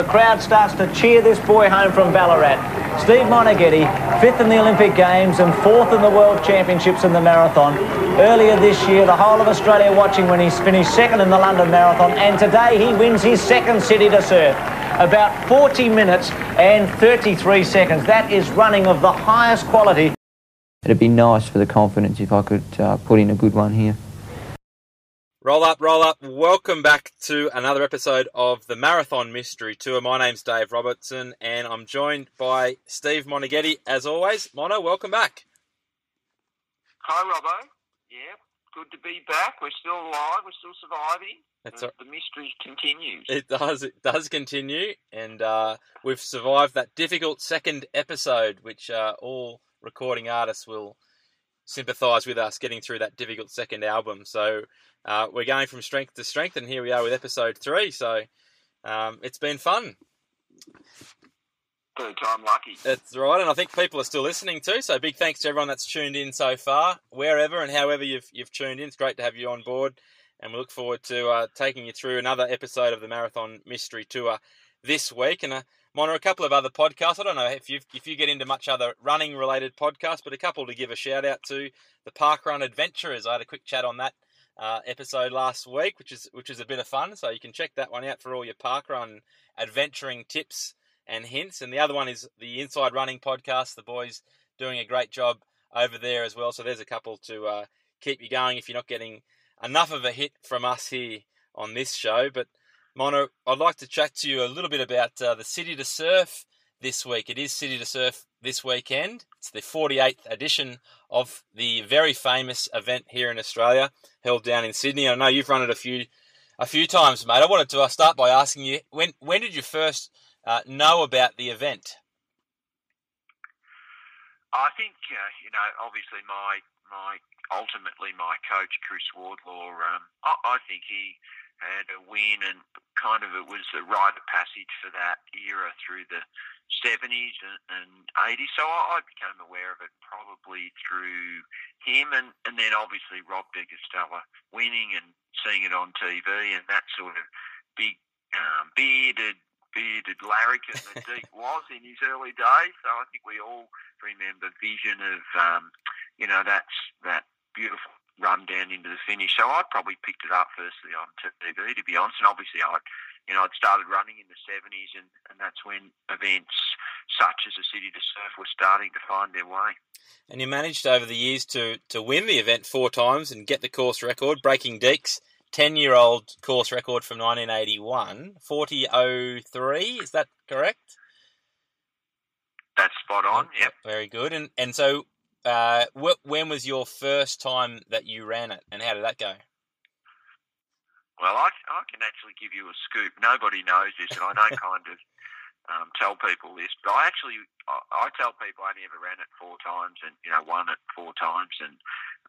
The crowd starts to cheer this boy home from Ballarat. Steve Moneghetti, fifth in the Olympic Games and fourth in the World Championships in the marathon. Earlier this year, the whole of Australia watching when he's finished second in the London Marathon, and today he wins his second City to Surf. About 40 minutes and 33 seconds. That is running of the highest quality. It'd be nice for the confidence if I could put in a good one here. Roll up, welcome back to another episode of the Marathon Mystery Tour. My name's Dave Robertson and I'm joined by Steve Moneghetti as always. Mono, welcome back. Hi Robbo. Yeah, good to be back. We're still alive, we're still surviving. The mystery continues. It does continue, and we've survived that difficult second episode, which all recording artists will sympathise with us getting through that difficult second album. So we're going from strength to strength, and here we are with episode 3. So it's been fun. Third time lucky. That's right, and I think people are still listening too. So big thanks to everyone that's tuned in so far, wherever and however you've tuned in. It's great to have you on board, and we look forward to taking you through another episode of the Marathon Mystery Tour this week. And Mona, a couple of other podcasts. I don't know if you get into much other running-related podcasts, but a couple to give a shout-out to. The Park Run Adventurers. I had a quick chat on that episode last week, which is a bit of fun. So you can check that one out for all your park run adventuring tips and hints. And the other one is the Inside Running podcast. The boys doing a great job over there as well. So there's a couple to keep you going if you're not getting enough of a hit from us here on this show. But Mono, I'd like to chat to you a little bit about the City to Surf this week. It is City to Surf this weekend. It's the 48th edition of the very famous event here in Australia, held down in Sydney. I know you've run it a few times, mate. I wanted to start by asking you, when did you first know about the event? I think, obviously ultimately my coach, Chris Wardlaw, I think he had a win, and kind of it was a rite of passage for that era through the 70s and 80s. So I became aware of it probably through him, and then obviously Rob Degastella winning and seeing it on TV, and that sort of big bearded larrikin that Deke was in his early days. So I think we all remember vision of that beautiful run down into the finish. So I probably picked it up firstly on TV, to be honest. And obviously I'd started running in the 70s, and that's when events such as the City to Surf were starting to find their way. And you managed over the years to win the event 4 times and get the course record, breaking Deke's 10-year-old course record from 1981, 40.03, is that correct? That's spot on, yep. Very good. And so when was your first time that you ran it, and how did that go? Well, I can actually give you a scoop. Nobody knows this, and I don't kind of tell people this, but I tell people I only ever ran it 4 times and, won it 4 times. And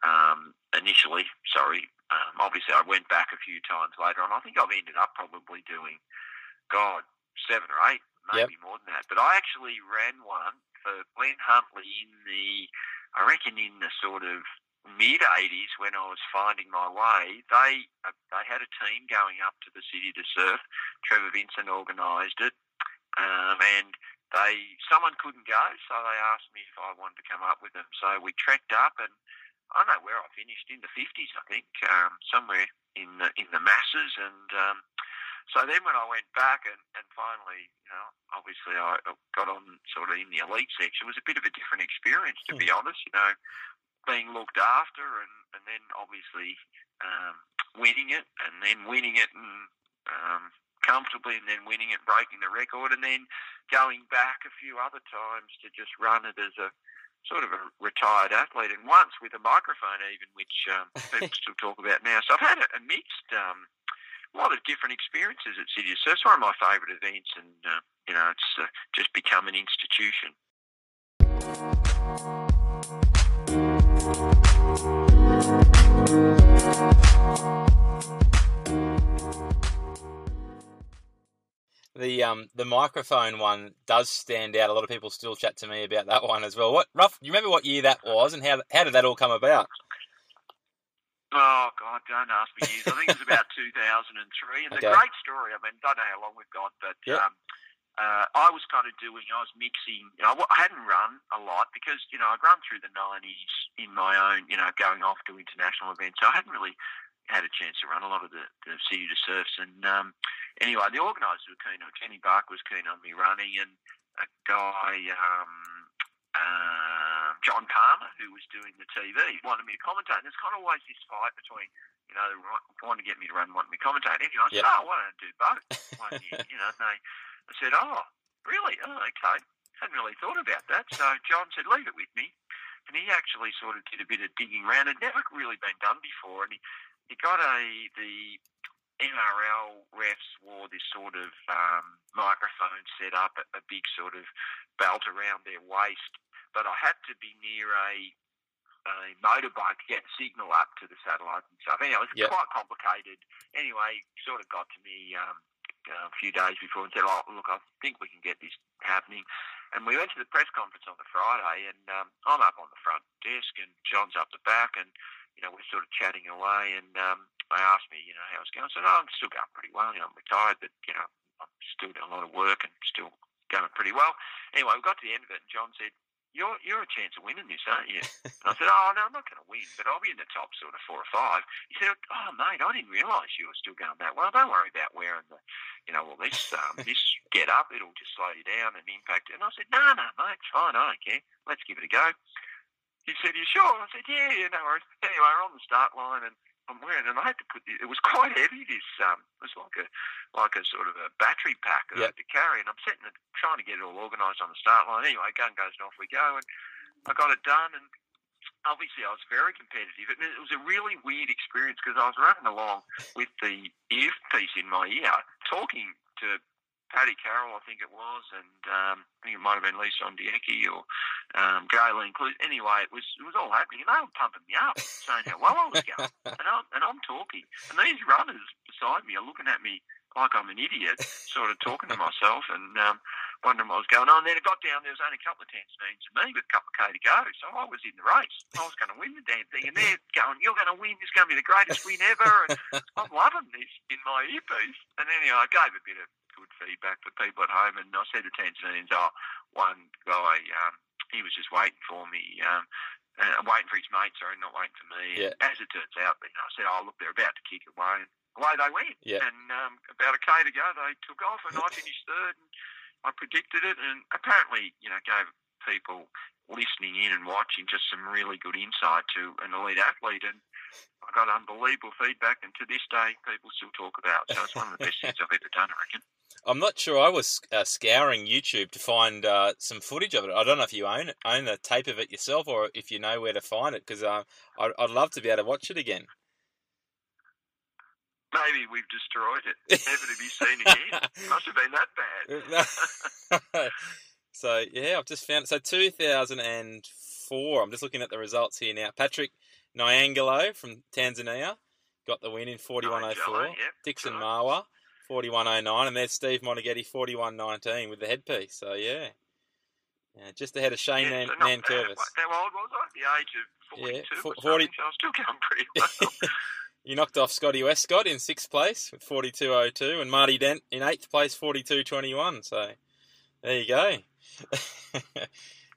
obviously I went back a few times later on. I think I've ended up probably doing, 7 or 8, maybe more than that. But I actually ran one for Glenn Huntley in the sort of mid-80s, when I was finding my way. They had a team going up to the City to Surf. Trevor Vincent organised it, and someone couldn't go, so they asked me if I wanted to come up with them. So we trekked up, and I don't know where I finished, in the 50s, I think, somewhere in the masses. And so then when I went back and finally, obviously I got on sort of in the elite section, it was a bit of a different experience, to be honest, being looked after and then obviously winning it and comfortably, and then winning it, breaking the record, and then going back a few other times to just run it as a sort of a retired athlete, and once with a microphone even, which people still talk about now. So I've had a mixed... a lot of different experiences at City to Surf. It's one of my favourite events, and it's just become an institution. The microphone one does stand out. A lot of people still chat to me about that one as well. Do you remember what year that was, and how did that all come about? Oh, God, don't ask me years. I think it was about 2003. And okay. The great story, I mean, I don't know how long we've got, but I was kind of doing, I was mixing, you know, I hadn't run a lot because, you know, I'd run through the 90s in my own, you know, going off to international events. So I hadn't really had a chance to run a lot of the City to Surfs. And anyway, the organisers were keen on, Kenny Bark was keen on me running, and a guy, John Palmer, who was doing the TV, wanted me to commentate. And there's kind of always this fight between, you know, they wanted to get me to run and wanted me to commentate. Anyway, I said, oh, why don't I do both? You know, and they... I said, oh, really? Oh, okay. Hadn't really thought about that. So John said, leave it with me. And he actually sort of did a bit of digging around. It had never really been done before. And he got the NRL refs wore this sort of microphone set up, a big sort of belt around their waist. But I had to be near a motorbike to get signal up to the satellites and stuff. Anyway, it was quite complicated. Anyway, sort of got to me... a few days before and said, oh, look, I think we can get this happening. And we went to the press conference on the Friday, and I'm up on the front desk and John's up the back, and, you know, we're sort of chatting away, and they asked me, you know, how it's going. I said, oh, I'm still going pretty well. You know, I'm retired, but, you know, I'm still doing a lot of work and still going pretty well. Anyway, we got to the end of it and John said, You're a chance of winning this, aren't you? And I said, oh, no, I'm not going to win, but I'll be in the top sort of 4 or 5. He said, oh, mate, I didn't realise you were still going that well. Don't worry about wearing the, you know, all this this get-up. It'll just slow you down and impact it. And I said, no, mate, it's fine. I don't care. Let's give it a go. He said, you sure? I said, yeah, no worries. Anyway, we're on the start line, and I'm wearing it. And I had to put it was quite heavy, this. It was like a sort of a battery pack I had to carry, and I'm trying to get it all organised on the start line. Anyway, gun goes and off we go, and I got it done, and obviously I was very competitive. And it was a really weird experience because I was running along with the earpiece in my ear, talking to Paddy Carroll, I think it was, and I think it might have been Lisa Ondieki or Gaylene Clues. Anyway, it was all happening, and they were pumping me up, saying how well I was going, and I'm talking, and these runners beside me are looking at me like I'm an idiot, sort of talking to myself and wondering what was going on. And then it got down, there was only a couple of 10s mean to me with a couple of K to go, so I was in the race. I was going to win the damn thing, and they're going, you're going to win, this is going to be the greatest win ever, and I'm loving this in my earpiece. And anyway, I gave a bit of good feedback for people at home, and I said to Tanzanians, one guy, he was just waiting for me, waiting for his mate, sorry, not waiting for me. Yeah. As it turns out, you know, I said, oh, look, they're about to kick away. Away they went, and about a K to go, they took off, and I finished third, and I predicted it, and apparently, you know, gave people listening in and watching just some really good insight to an elite athlete, and I got unbelievable feedback, and to this day, people still talk about it, so it's one of the best things I've ever done, I reckon. I'm not sure. I was scouring YouTube to find some footage of it. I don't know if you own the tape of it yourself or if you know where to find it, because I'd love to be able to watch it again. Maybe we've destroyed it, never to be seen again. Must have been that bad. So, yeah, I've just found it. So 2004, I'm just looking at the results here now. Patrick Nyangolo from Tanzania got the win in 41.04. Dixon Mawa, 41.09. And there's Steve Moneghetti, 41.19 with the headpiece. So, yeah just ahead of Shane Nankervis. How old was I? The age of 42. Yeah, 40... I was still going pretty well. You knocked off Scotty Westcott in 6th place with 42.02 and Marty Dent in 8th place, 42.21. So there you go.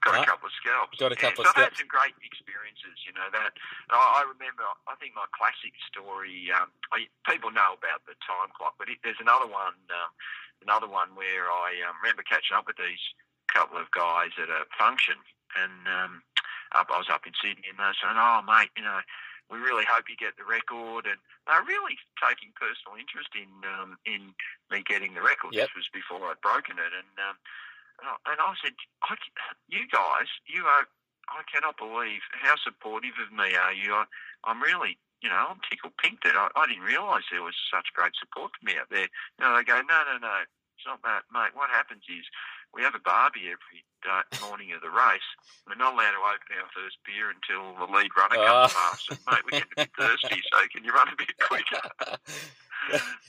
Got a couple of scalps. So I've had some great experiences, you know, that. I remember, I think my classic story, people know about the time clock, but there's another one where I remember catching up with these couple of guys at a function, and I was up in Sydney, and they were saying, oh, mate, you know, we really hope you get the record, and they're really taking personal interest in me getting the record. Yep. This was before I'd broken it, and I said, you guys, I cannot believe how supportive of me are you. I'm really, you know, I'm tickled pink that I didn't realise there was such great support for me out there. You know, they go, no, it's not that, mate. What happens is we have a barbie every morning of the race. We're not allowed to open our first beer until the lead runner comes past. And, mate, we're getting a bit thirsty, so can you run a bit quicker?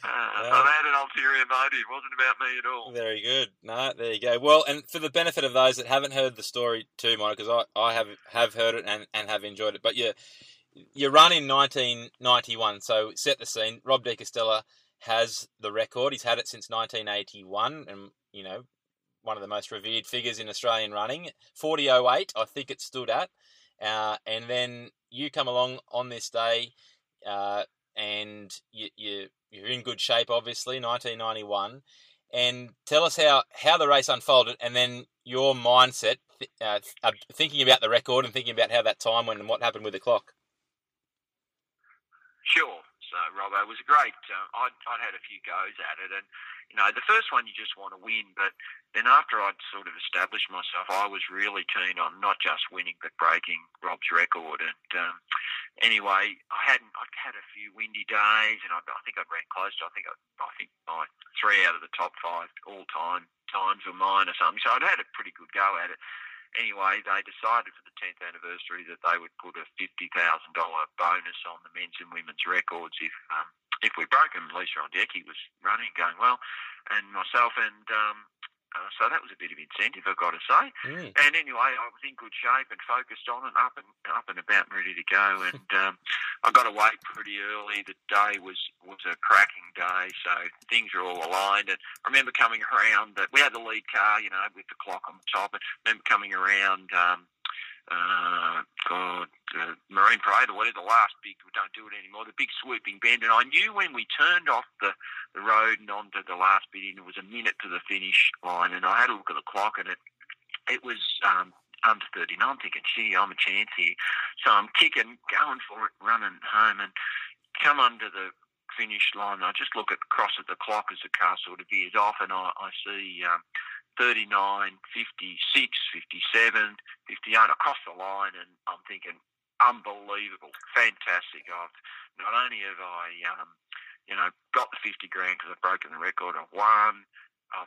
I had an ulterior motive. It wasn't about me at all. Very good. No, there you go. Well, and for the benefit of those that haven't heard the story too, Monica, because I have heard it and have enjoyed it, but you run in 1991, so set the scene. Rob Degastella has the record. He's had it since 1981, and, you know, one of the most revered figures in Australian running. 40.08, I think it stood at. And then you come along on this day and you're in good shape, obviously, 1991. And tell us how the race unfolded, and then your mindset, thinking about the record and thinking about how that time went and what happened with the clock. Sure. So, Robbo, it was a great... I'd had a few goes at it, and, you know, the first one you just want to win, but then after I'd sort of established myself, I was really keen on not just winning but breaking Rob's record. And anyway, I'd had a few windy days, and I think I'd ran close to... I think my 3 out of the top 5 all-time times were mine or something, so I'd had a pretty good go at it. Anyway, they decided for the 10th anniversary that they would put a $50,000 bonus on the men's and women's records if we broke them. Lisa Ondieki was running, going well, and myself, and so that was a bit of incentive, I've got to say. Mm. And anyway, I was in good shape and focused on it, up and about and ready to go. And I got away pretty early. The day was a cracking day, so things were all aligned. And I remember coming around, we had the lead car, you know, with the clock on the top. And I remember coming around, Marine Parade, or whatever, the last big, we don't do it anymore, the big swooping bend. And I knew when we turned off the road and onto the last bit, and it was a minute to the finish line. And I had a look at the clock, and it was... under 30, and I'm thinking, gee, I'm a chance here. So I'm kicking, going for it, running home, and come under the finish line. I just look across at the clock as the car sort of veers off, and I see 39, 56, 57, 58 across the line, and I'm thinking, unbelievable, fantastic. Not only have I got the 50 grand because I've broken the record, I've won. I've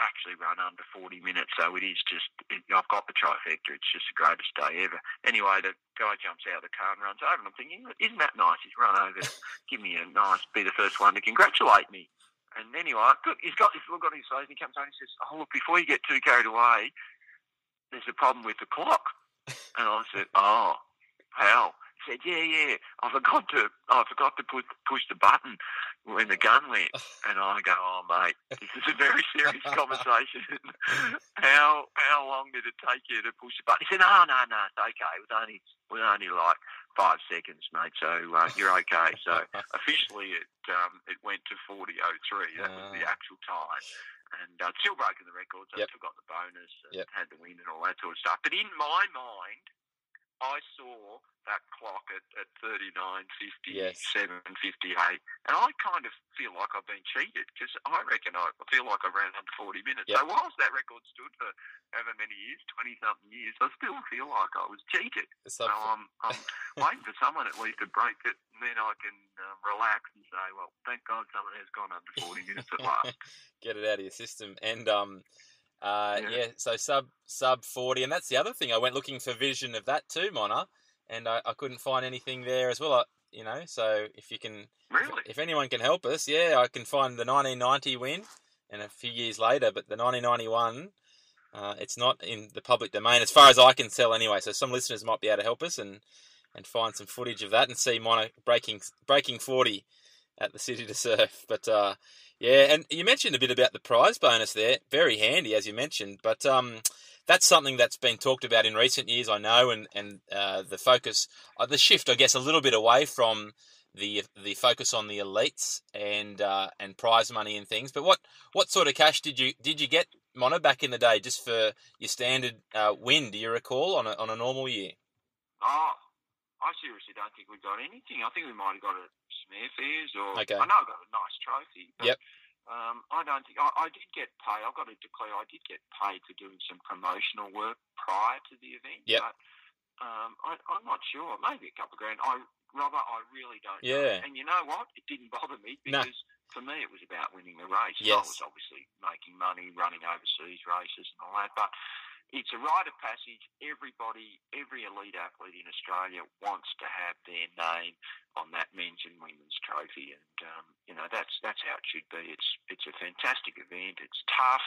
actually run under 40 minutes, so it is just, I've got the trifecta. It's just the greatest day ever. Anyway, the guy jumps out of the car and runs over, and I'm thinking, isn't that nice? He's run over, give me a nice, be the first one to congratulate me. And anyway, he's got this look on his face, and he comes home and says, oh, look, before you get too carried away, there's a problem with the clock. And I said, oh, hell. He said, yeah, I forgot to push the button when the gun went. And I go, oh, mate, this is a very serious conversation. How long did it take you to push the button? He said, no, it's okay. It was only like 5 seconds, mate, so you're okay. So officially it went to 40.03. That was the actual time. And I'd still broken the record, so I still got the bonus and had the win and all that sort of stuff. But in my mind, I saw that clock at 39, 57, 58, and I kind of feel like I've been cheated because I reckon I feel like I ran under 40 minutes. Yep. So whilst that record stood for however many years, 20-something years, I still feel like I was cheated. So I'm waiting for someone at least to break it, and then I can relax and say, well, thank God someone has gone under 40 minutes at last. Get it out of your system. And... so sub 40, and that's the other thing. I went looking for vision of that too, Mona, and I couldn't find anything there as well. So if you can, really? If anyone can help us, I can find the 1990 win and a few years later, but the 1991, it's not in the public domain as far as I can tell, anyway. So some listeners might be able to help us and find some footage of that and see Mona breaking 40 at the City to Surf, but. And you mentioned a bit about the prize bonus there. Very handy, as you mentioned. But that's something that's been talked about in recent years, I know, and the focus, the shift, I guess, a little bit away from the focus on the elites and prize money and things. But what sort of cash did you get, Mona, back in the day, just for your standard win? Do you recall on a normal year? Oh, I seriously don't think we got anything. I think we might have got some airfares, or I know I got a nice trophy. But, I don't think I did get paid. I've got to declare I did get paid for doing some promotional work prior to the event. Yep. But I'm not sure. Maybe a couple of grand. I really don't know. And you know what? It didn't bother me because for me it was about winning the race. Yes. I was obviously making money running overseas races and all that, but. It's a rite of passage. Every elite athlete in Australia wants to have their name on that men's and women's trophy, and that's how it should be. It's a fantastic event. It's tough.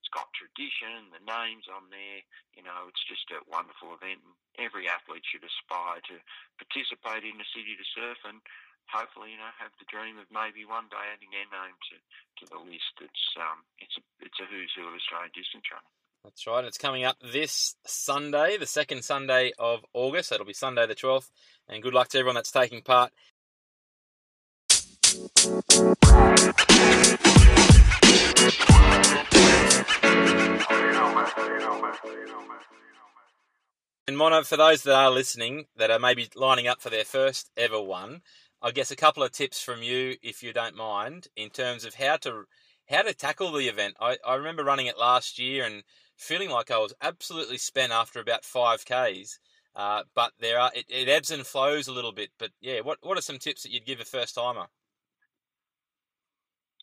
It's got tradition. The names on there. It's just a wonderful event. And every athlete should aspire to participate in the City to Surf, and hopefully, you know, have the dream of maybe one day adding their name to the list. It's a who's who of Australian distance running. That's right. It's coming up this Sunday, the second Sunday of August. That'll be Sunday the 12th. And good luck to everyone that's taking part. And Mono, for those that are listening, that are maybe lining up for their first ever one, I guess a couple of tips from you, if you don't mind, in terms of how to tackle the event. I remember running it last year and feeling like I was absolutely spent after about 5Ks. But there are it ebbs and flows a little bit. But yeah, what are some tips that you'd give a first timer?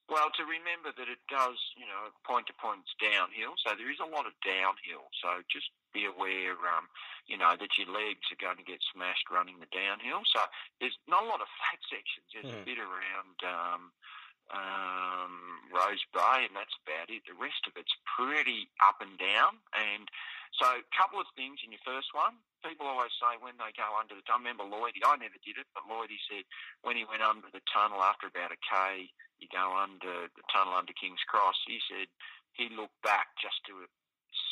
Well, to remember that it does, you know, point to point it's downhill, so there is a lot of downhill. So just be aware, you know, that your legs are going to get smashed running the downhill. So there's not a lot of flat sections. There's a bit around Rose Bay, and that's about it. The rest of it's pretty up and down. And so a couple of things in your first one. People always say when they go under the tunnel, I remember Lloydie, I never did it, but Lloydie said when he went under the tunnel after about a K, you go under the tunnel under King's Cross, he said he looked back just to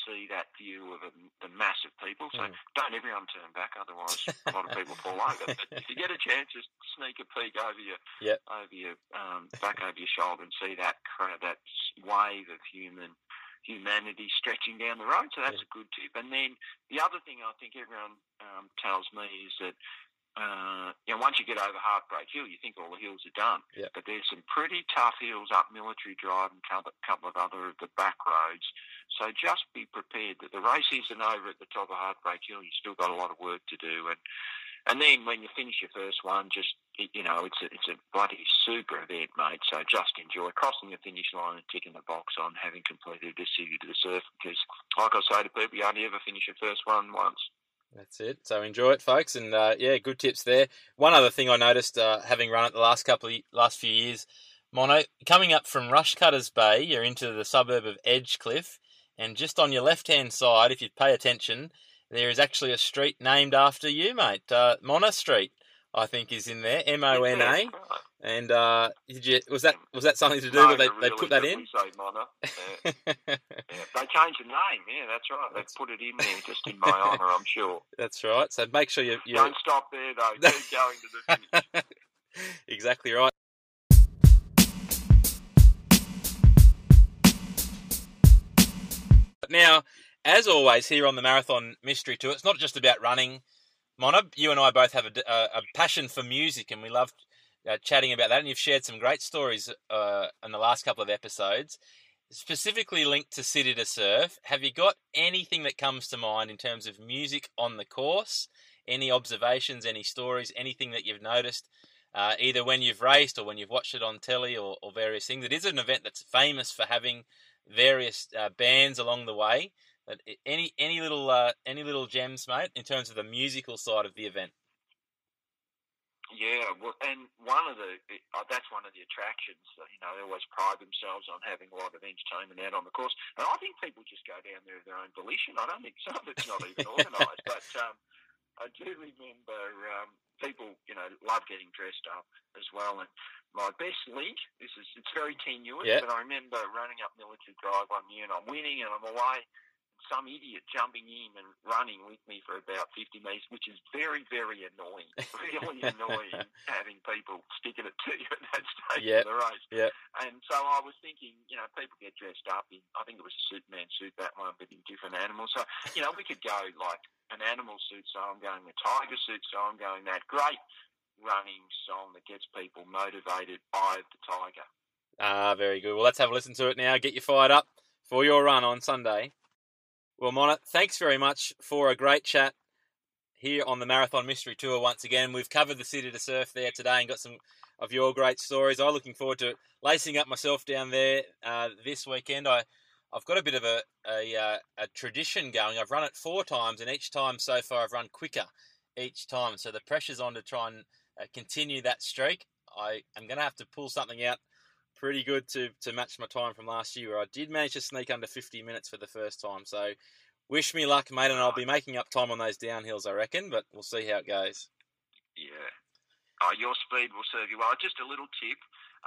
see that view of the mass of people. So don't everyone turn back, otherwise a lot of people fall over. But if you get a chance, just sneak a peek back over your shoulder and see that wave of humanity stretching down the road. So that's a good tip. And then the other thing I think everyone tells me is that you know, once you get over Heartbreak Hill, you think all the hills are done. Yep. But there's some pretty tough hills up Military Drive and a couple of other of the back roads. So just be prepared that the race isn't over at the top of Heartbreak Hill. You've still got a lot of work to do. And then when you finish your first one, just, you know, it's a bloody super event, mate. So just enjoy crossing the finish line and ticking the box on having completed the City to the Surf. Because like I say to people, you only ever finish your first one once. That's it. So enjoy it, folks, and good tips there. One other thing I noticed, having run it the last few years, Mono, coming up from Rushcutters Bay, you're into the suburb of Edgecliffe, and just on your left-hand side, if you pay attention, there is actually a street named after you, mate. Mona Street, I think, is in there. Mona. And was that something to do with they put that in? Say Mona. They changed the name. Yeah, that's right. They put it in there just in my honour, I'm sure. That's right. So make sure you don't stop there though. Keep going to the finish. Exactly right. But now, as always, here on the Marathon Mystery Tour, it's not just about running. Mona, you and I both have a passion for music, and we love chatting about that, and you've shared some great stories in the last couple of episodes, specifically linked to City to Surf. Have you got anything that comes to mind in terms of music on the course? Any observations, any stories, anything that you've noticed, either when you've raced or when you've watched it on telly or various things? It is an event that's famous for having various bands along the way. But any little gems, mate, in terms of the musical side of the event? Yeah, well, and that's one of the attractions. You know, they always pride themselves on having a lot of entertainment out on the course. And I think people just go down there of their own volition. I don't think some of it's not even organised. But I do remember people, you know, love getting dressed up as well. And my best link, it's very tenuous, but I remember running up Military Drive one year and I'm winning and I'm away. Some idiot jumping in and running with me for about 50 metres, which is very, very annoying. Really annoying having people sticking it to you at that stage of the race. Yep. And so I was thinking, you know, people get dressed up in, I think it was a Superman suit, that one, but in different animals. So, you know, we could go like an animal suit, so I'm going a tiger suit, so I'm going that great running song that gets people motivated by the tiger. Ah, very good. Well, let's have a listen to it now. Get you fired up for your run on Sunday. Well, Mona, thanks very much for a great chat here on the Marathon Mystery Tour once again. We've covered the City to Surf there today and got some of your great stories. I'm looking forward to lacing up myself down there this weekend. I've got a bit of a tradition going. I've run it 4 times, and each time so far I've run quicker each time. So the pressure's on to try and continue that streak. I am going to have to pull something out pretty good to match my time from last year, where I did manage to sneak under 50 minutes for the first time. So wish me luck, mate, and I'll be making up time on those downhills, I reckon, but we'll see how it goes. Yeah. your speed will serve you well. Just a little tip,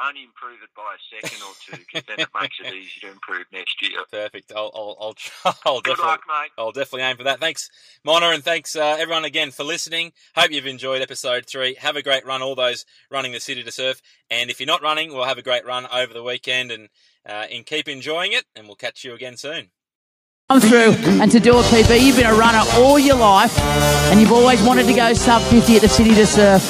only improve it by a second or two, because then it makes it easy to improve next year. Perfect. I'll Good luck, mate. I'll definitely aim for that. Thanks, Mona, and thanks everyone again for listening. Hope you've enjoyed episode 3. Have a great run, all those running the City to Surf. And if you're not running, we'll have a great run over the weekend, and keep enjoying it, and we'll catch you again soon. Come through, and to do a PB, you've been a runner all your life, and you've always wanted to go sub 50 at the City to Surf.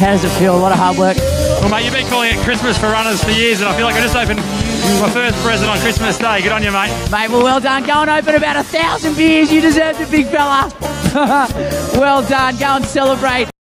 How does it feel? A lot of hard work. Well, mate, you've been calling it Christmas for runners for years, and I feel like I just opened my first present on Christmas Day. Good on you, mate. Mate, well done. Go and open about 1,000 beers. You deserved it, big fella. Well done. Go and celebrate.